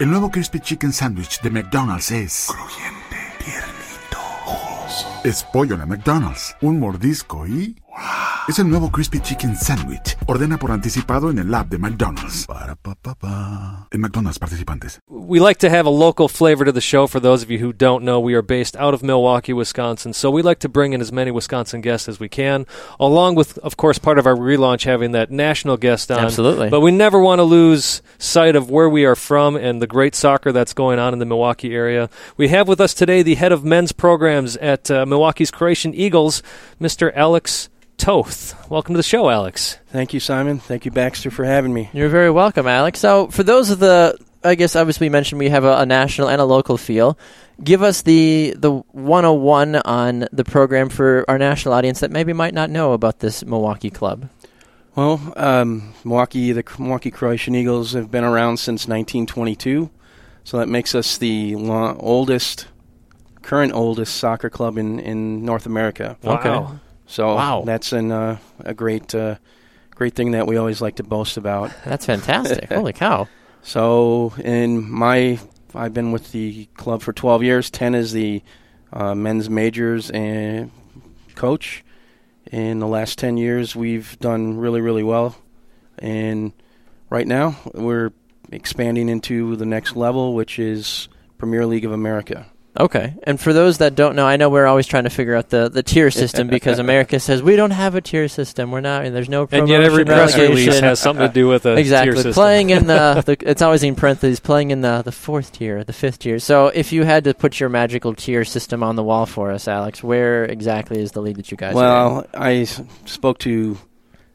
El nuevo Crispy Chicken Sandwich de McDonald's es crujiente, tiernito, jugoso. Es pollo de McDonald's, un mordisco y... ¡Wow! Es el nuevo Crispy Chicken Sandwich. Ordena por anticipado en el app de McDonald's. En McDonald's participantes. We like to have a local flavor to the show. For those of you who don't know, we are based out of Milwaukee, Wisconsin, so we like to bring in as many Wisconsin guests as we can, along with, of course, part of our relaunch having that national guest on. Absolutely. But we never want to lose sight of where we are from and the great soccer that's going on in the Milwaukee area. We have with us today the head of men's programs at Milwaukee's Croatian Eagles, Mr. Alex Toth. Welcome to the show, Alex. Thank you, Simon. Thank you, Baxter, for having me. You're very welcome, Alex. So for those of the, I guess, obviously we mentioned we have a national and a local feel. Give us the 101 on the program for our national audience that maybe might not know about this Milwaukee club. Well, the Milwaukee Croatian Eagles have been around since 1922, so that makes us the current oldest soccer club in North America. Wow. Okay. So that's a great thing that we always like to boast about. That's fantastic. Holy cow. So I've been with the club for 12 years. 10 is the men's majors and coach. In the last 10 years, we've done really, really well. And right now, we're expanding into the next level, which is Premier League of America. Okay, and for those that don't know, I know we're always trying to figure out the tier system because America says we don't have a tier system. We're not, and there's no promotion. And yet every press release has something to do with a tier system. Exactly, playing in the it's always in parentheses, playing in the fourth tier, the fifth tier. So if you had to put your magical tier system on the wall for us, Alex, where exactly is the league that you guys are in? Well, I spoke to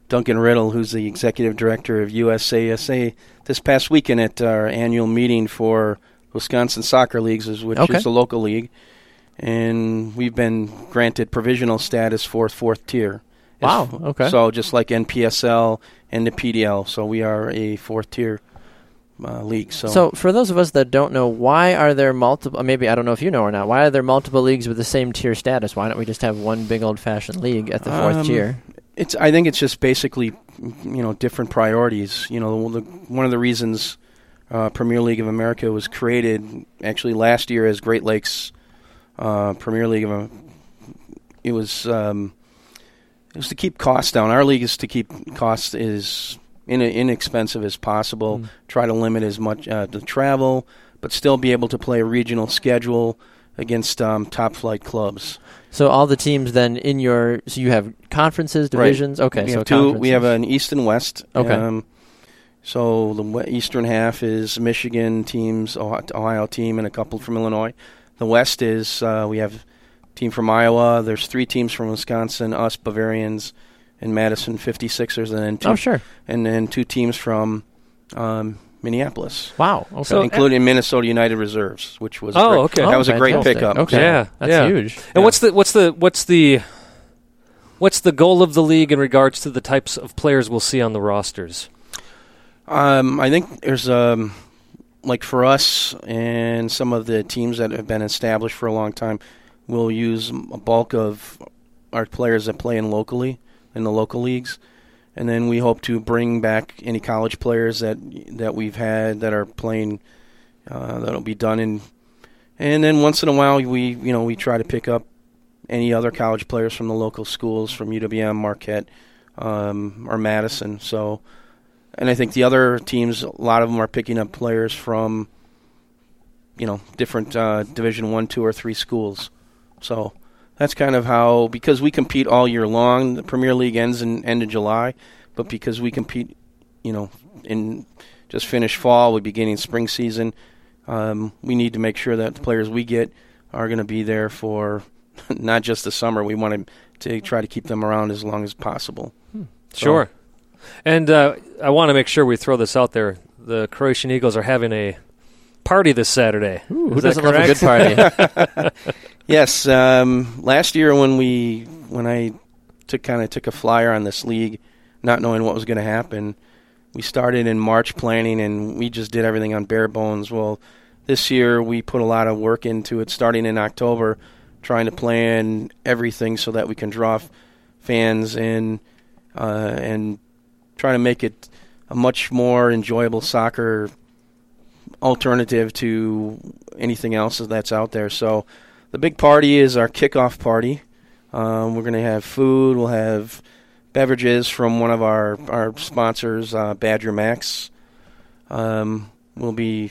Duncan Riddle, who's the executive director of USASA, this past weekend at our annual meeting for Wisconsin Soccer Leagues, which is the local league, and we've been granted provisional status for fourth tier. Wow, okay. So just like NPSL and the PDL, so we are a fourth tier league. So for those of us that don't know, why are there multiple, maybe I don't know if you know or not, why are there multiple leagues with the same tier status? Why don't we just have one big old-fashioned league at the fourth tier? I think it's just basically, different priorities. One of the reasons Premier League of America was created actually last year as Great Lakes Premier League. It was to keep costs down. Our league is to keep costs as inexpensive as possible. Try to limit as much the travel, but still be able to play a regional schedule against top flight clubs. So all the teams then so you have conferences, divisions. Right. Okay, we have two. Conferences. We have an East and West. Okay. So the eastern half is Michigan teams, Ohio team, and a couple from Illinois. The west is we have a team from Iowa. There's three teams from Wisconsin, us, Bavarians, and Madison 56ers, and then two teams from Minneapolis. Wow. Okay. So including Minnesota United Reserves, which was great. Okay. That was a great pickup. Okay. So. Yeah, that's huge. And what's the goal of the league in regards to the types of players we'll see on the rosters? I think there's, like for us and some of the teams that have been established for a long time, we'll use a bulk of our players that play in the local leagues. And then we hope to bring back any college players that we've had that are playing, that'll be done in. And then once in a while we try to pick up any other college players from the local schools, from UWM, Marquette, or Madison. So. And I think the other teams, a lot of them are picking up players from, different Division I, II, or III schools. So that's kind of how, because we compete all year long. The Premier League ends in end of July, but because we compete, in just finish fall, we're beginning spring season. We need to make sure that the players we get are going to be there for not just the summer. We want to try to keep them around as long as possible. So, sure. And I want to make sure we throw this out there. The Croatian Eagles are having a party this Saturday. Ooh, who doesn't love a good party? Yes. Last year when I took a flyer on this league, not knowing what was going to happen, we started in March planning, and we just did everything on bare bones. Well, this year we put a lot of work into it, starting in October, trying to plan everything so that we can draw fans in and try to make it a much more enjoyable soccer alternative to anything else that's out there. So the big party is our kickoff party. We're going to have food. We'll have beverages from one of our sponsors, Badger Max. Players will be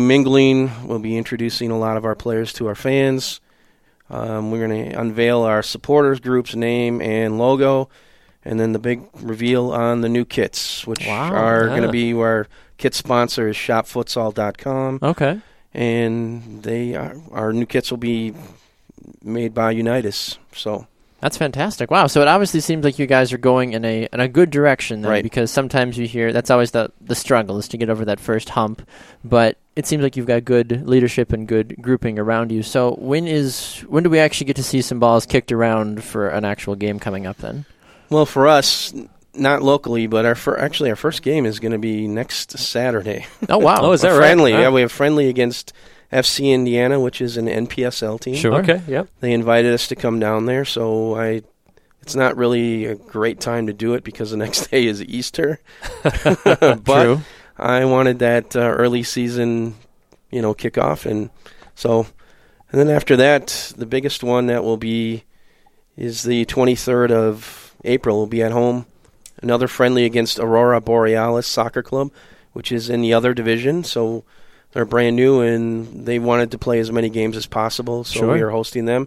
mingling. We'll be introducing a lot of our players to our fans. We're going to unveil our supporters group's name and logo, and then the big reveal on the new kits, which going to be our kit sponsor is ShopFutsal.com. Okay. And our new kits will be made by Unitas. So that's fantastic. Wow. So it obviously seems like you guys are going in a good direction then, right? Because sometimes you hear that's always the struggle is to get over that first hump. But it seems like you've got good leadership and good grouping around you. So when do we actually get to see some balls kicked around for an actual game coming up then? Well, for us, not locally, but our first game is going to be next Saturday. Oh, wow. Oh, is that right? Friendly. Huh? Yeah, we have friendly against FC Indiana, which is an NPSL team. Sure. Okay, yeah. They invited us to come down there, so it's not really a great time to do it because the next day is Easter. But true. I wanted that early season, kickoff, and then after that, the biggest one that will be is the 23rd of April. We'll be at home. Another friendly against Aurora Borealis Soccer Club, which is in the other division, so they're brand new, and they wanted to play as many games as possible, so sure, we are hosting them.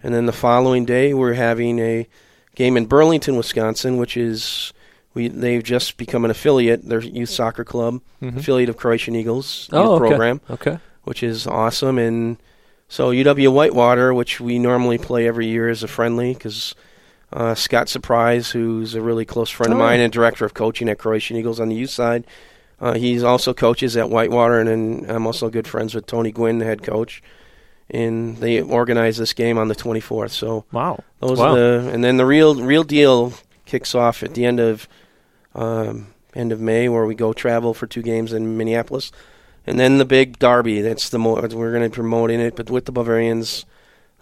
And then the following day, we're having a game in Burlington, Wisconsin, which is they've just become an affiliate, their youth soccer club, affiliate of Croatian Eagles youth program, okay, which is awesome. And so UW Whitewater, which we normally play every year as a friendly, because Scott Surprise, who's a really close friend of mine and director of coaching at Croatian Eagles on the youth side, he's also coaches at Whitewater, and then I'm also good friends with Tony Gwynn, the head coach. And they organize this game on the 24th. So and then the real deal kicks off at the end of May, where we go travel for two games in Minneapolis, and then the big derby. That's we're going to promote in it, but with the Bavarians,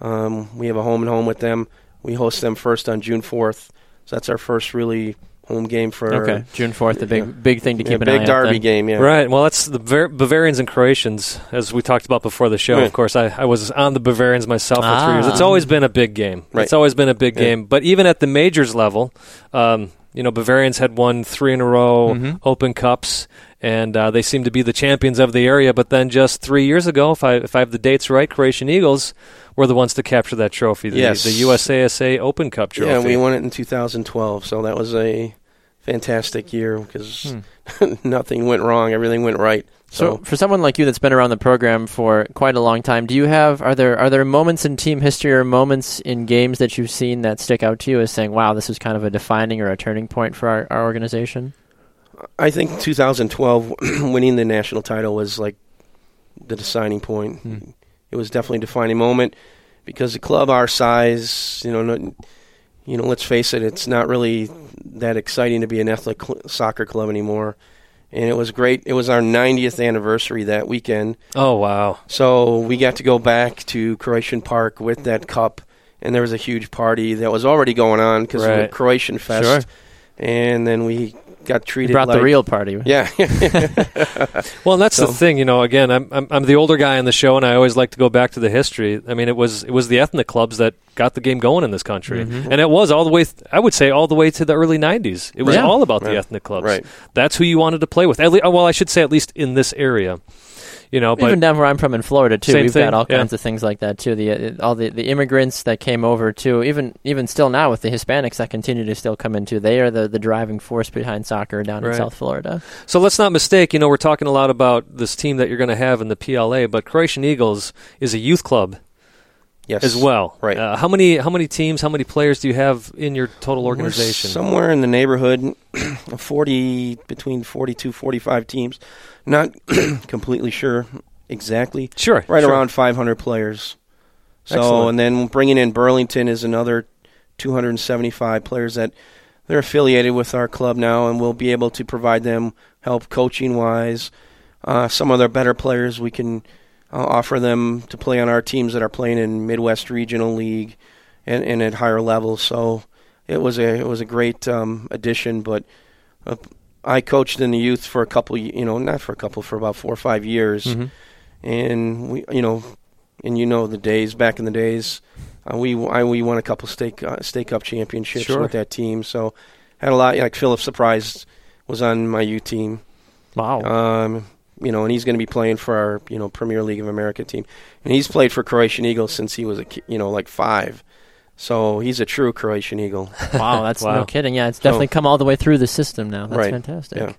we have a home and home with them. We host them first on June 4th, so that's our first really home game for June 4th, the big thing to keep an eye on. Big derby game, yeah. Right. Well, that's the Bavarians and Croatians, as we talked about before the show. Right. Of course, I was on the Bavarians myself for 3 years. It's always been a big game. Right. It's always been a big game. But even at the majors level, Bavarians had won 3 in a row Open Cups, and they seem to be the champions of the area. But then just 3 years ago, if I have the dates right, Croatian Eagles were the ones to capture that trophy, the USASA Open Cup trophy. Yeah, we won it in 2012, so that was a fantastic year because nothing went wrong, everything went right. So for someone like you that's been around the program for quite a long time, are there moments in team history or moments in games that you've seen that stick out to you as saying, wow, this is kind of a defining or a turning point for our organization? I think 2012 winning the national title was like the deciding point. It was definitely a defining moment because a club our size, let's face it, it's not really that exciting to be an ethnic soccer club anymore. And it was great. It was our 90th anniversary that weekend. Oh, wow. So we got to go back to Croatian Park with that cup, and there was a huge party that was already going on because of the Croatian Fest. Sure. And then we got treated like... the real party. Yeah. Well, and that's the thing, again, I'm the older guy on the show, and I always like to go back to the history. I mean, it was the ethnic clubs that got the game going in this country. And it was all the way, I would say, all the way to the early 90s. It was all about the ethnic clubs. Right. That's who you wanted to play with. I should say at least in this area. Even down where I'm from in Florida, too, got all kinds of things like that, too. All the immigrants that came over, too, even still now with the Hispanics that continue to still come in, too. They are the driving force behind soccer down in South Florida. So let's not mistake, we're talking a lot about this team that you're going to have in the PLA, but Croatian Eagles is a youth club Yes. As well. Right. How many teams, how many players do you have in your total organization? We're somewhere in the neighborhood of 40, between 42, 45 teams. Not completely sure exactly. Sure. Right, sure. Around 500 players. So, excellent. And then bringing in Burlington is another 275 players that they're affiliated with our club now, and we'll be able to provide them help coaching-wise. Some of their better players we can offer them to play on our teams that are playing in Midwest Regional League and at higher levels. So it was a great addition. But I coached in the youth for about 4 or 5 years, mm-hmm. and the days back in the days, we won a couple state cup championships, sure, with that team. So had a lot, like Philip Surprise was on my youth team. Wow. And he's going to be playing for our, Premier League of America team. And he's played for Croatian Eagles since he was, like 5. So he's a true Croatian Eagle. Wow, that's no kidding. Yeah, it's definitely come all the way through the system now. That's fantastic. Yeah.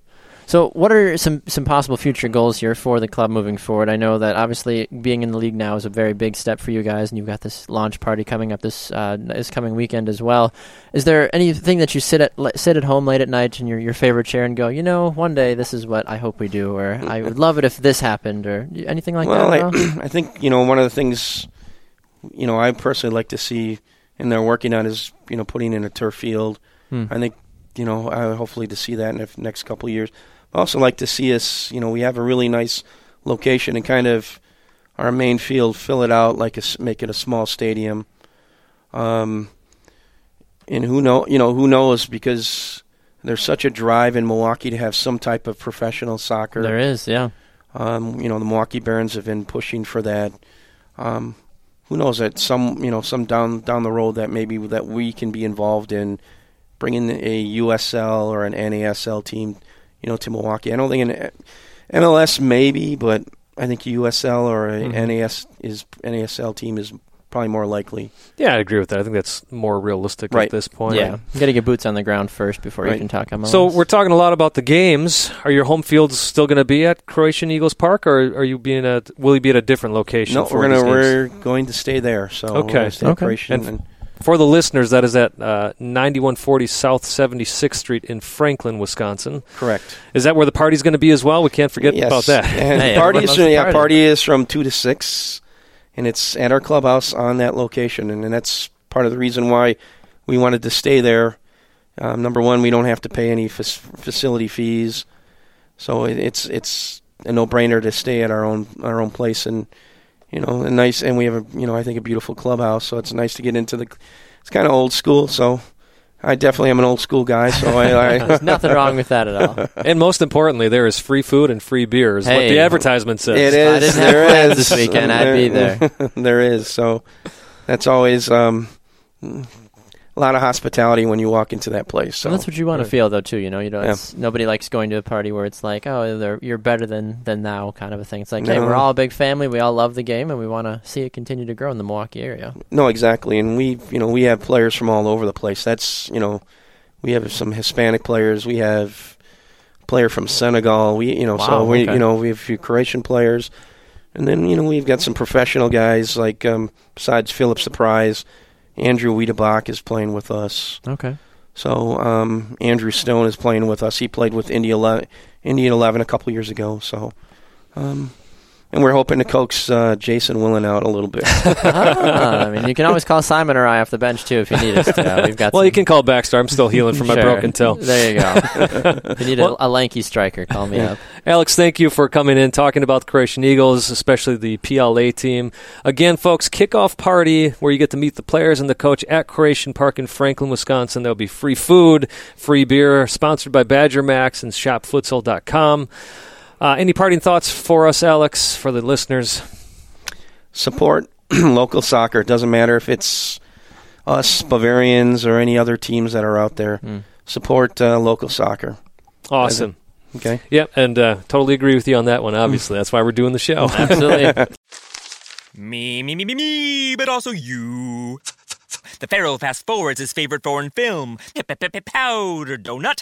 So what are some possible future goals here for the club moving forward? I know that obviously being in the league now is a very big step for you guys, and you've got this launch party coming up this coming weekend as well. Is there anything that you sit at home late at night in your favorite chair and go, one day this is what I hope we do, or I would love it if this happened, or anything like that? Well, I think, one of the things, I personally like to see and they're working on is, putting in a turf field. I think, hopefully to see that in the next couple of years. I also like to see us, we have a really nice location and kind of our main field, fill it out, make it a small stadium. And who knows, because there's such a drive in Milwaukee to have some type of professional soccer. There is, yeah. The Milwaukee Barons have been pushing for that. Who knows that some down the road that maybe that we can be involved in bringing a USL or an NASL team to Milwaukee. I don't think an MLS maybe, but I think USL or an NASL team is probably more likely. Yeah, I agree with that. I think that's more realistic at this point. Yeah, you got to get boots on the ground first before you can talk MLS. So we're talking a lot about the games. Are your home fields still going to be at Croatian Eagles Park, or will you be at a different location? No, we're going to stay there. So we're going to stay at Croatian. And for the listeners, that is at 9140 South 76th Street in Franklin, Wisconsin. Correct. Is that where the party's going to be as well? We can't forget about that. Hey, party is from 2 to 6, and it's at our clubhouse on that location, and that's part of the reason why we wanted to stay there. Number one, we don't have to pay any facility fees, so it's a no-brainer to stay at our own place, and we have I think a beautiful clubhouse, so it's nice to get into it's kind of old school, so I definitely am an old school guy, so there's nothing wrong with that at all. And most importantly, there is free food and free beer, is what the advertisement says. It is. I didn't have plans this weekend. I'd be there. There is, so that's always a lot of hospitality when you walk into that place. So. Well, that's what you want to feel, though, too. Nobody likes going to a party where it's like, you're better than thou kind of a thing. It's like, hey, we're all a big family. We all love the game, and we want to see it continue to grow in the Milwaukee area. No, exactly. And we have players from all over the place. That's, we have some Hispanic players. We have a player from Senegal. We have a few Croatian players. And then, we've got some professional guys, like besides Philip Surprise, Andrew Wiedebach is playing with us. Okay. So Andrew Stone is playing with us. He played with Indian 11 a couple years ago. So, and we're hoping to coax Jason Willen out a little bit. You can always call Simon or I off the bench too if you need us to. You can call Baxter. I'm still healing from my broken toe. There you go. If you need a lanky striker, call me up. Alex, thank you for coming in, talking about the Croatian Eagles, especially the PLA team. Again, folks, kickoff party where you get to meet the players and the coach at Croatian Park in Franklin, Wisconsin. There'll be free food, free beer, sponsored by Badger Max and ShopFutsal.com. Any parting thoughts for us, Alex, for the listeners? Support local soccer. It doesn't matter if it's us, Bavarians, or any other teams that are out there. Support local soccer. Awesome. Okay. Yep, and totally agree with you on that one, obviously. That's why we're doing the show. Absolutely. Me, but also you. The Pharaoh fast-forwards his favorite foreign film, Powder Donut.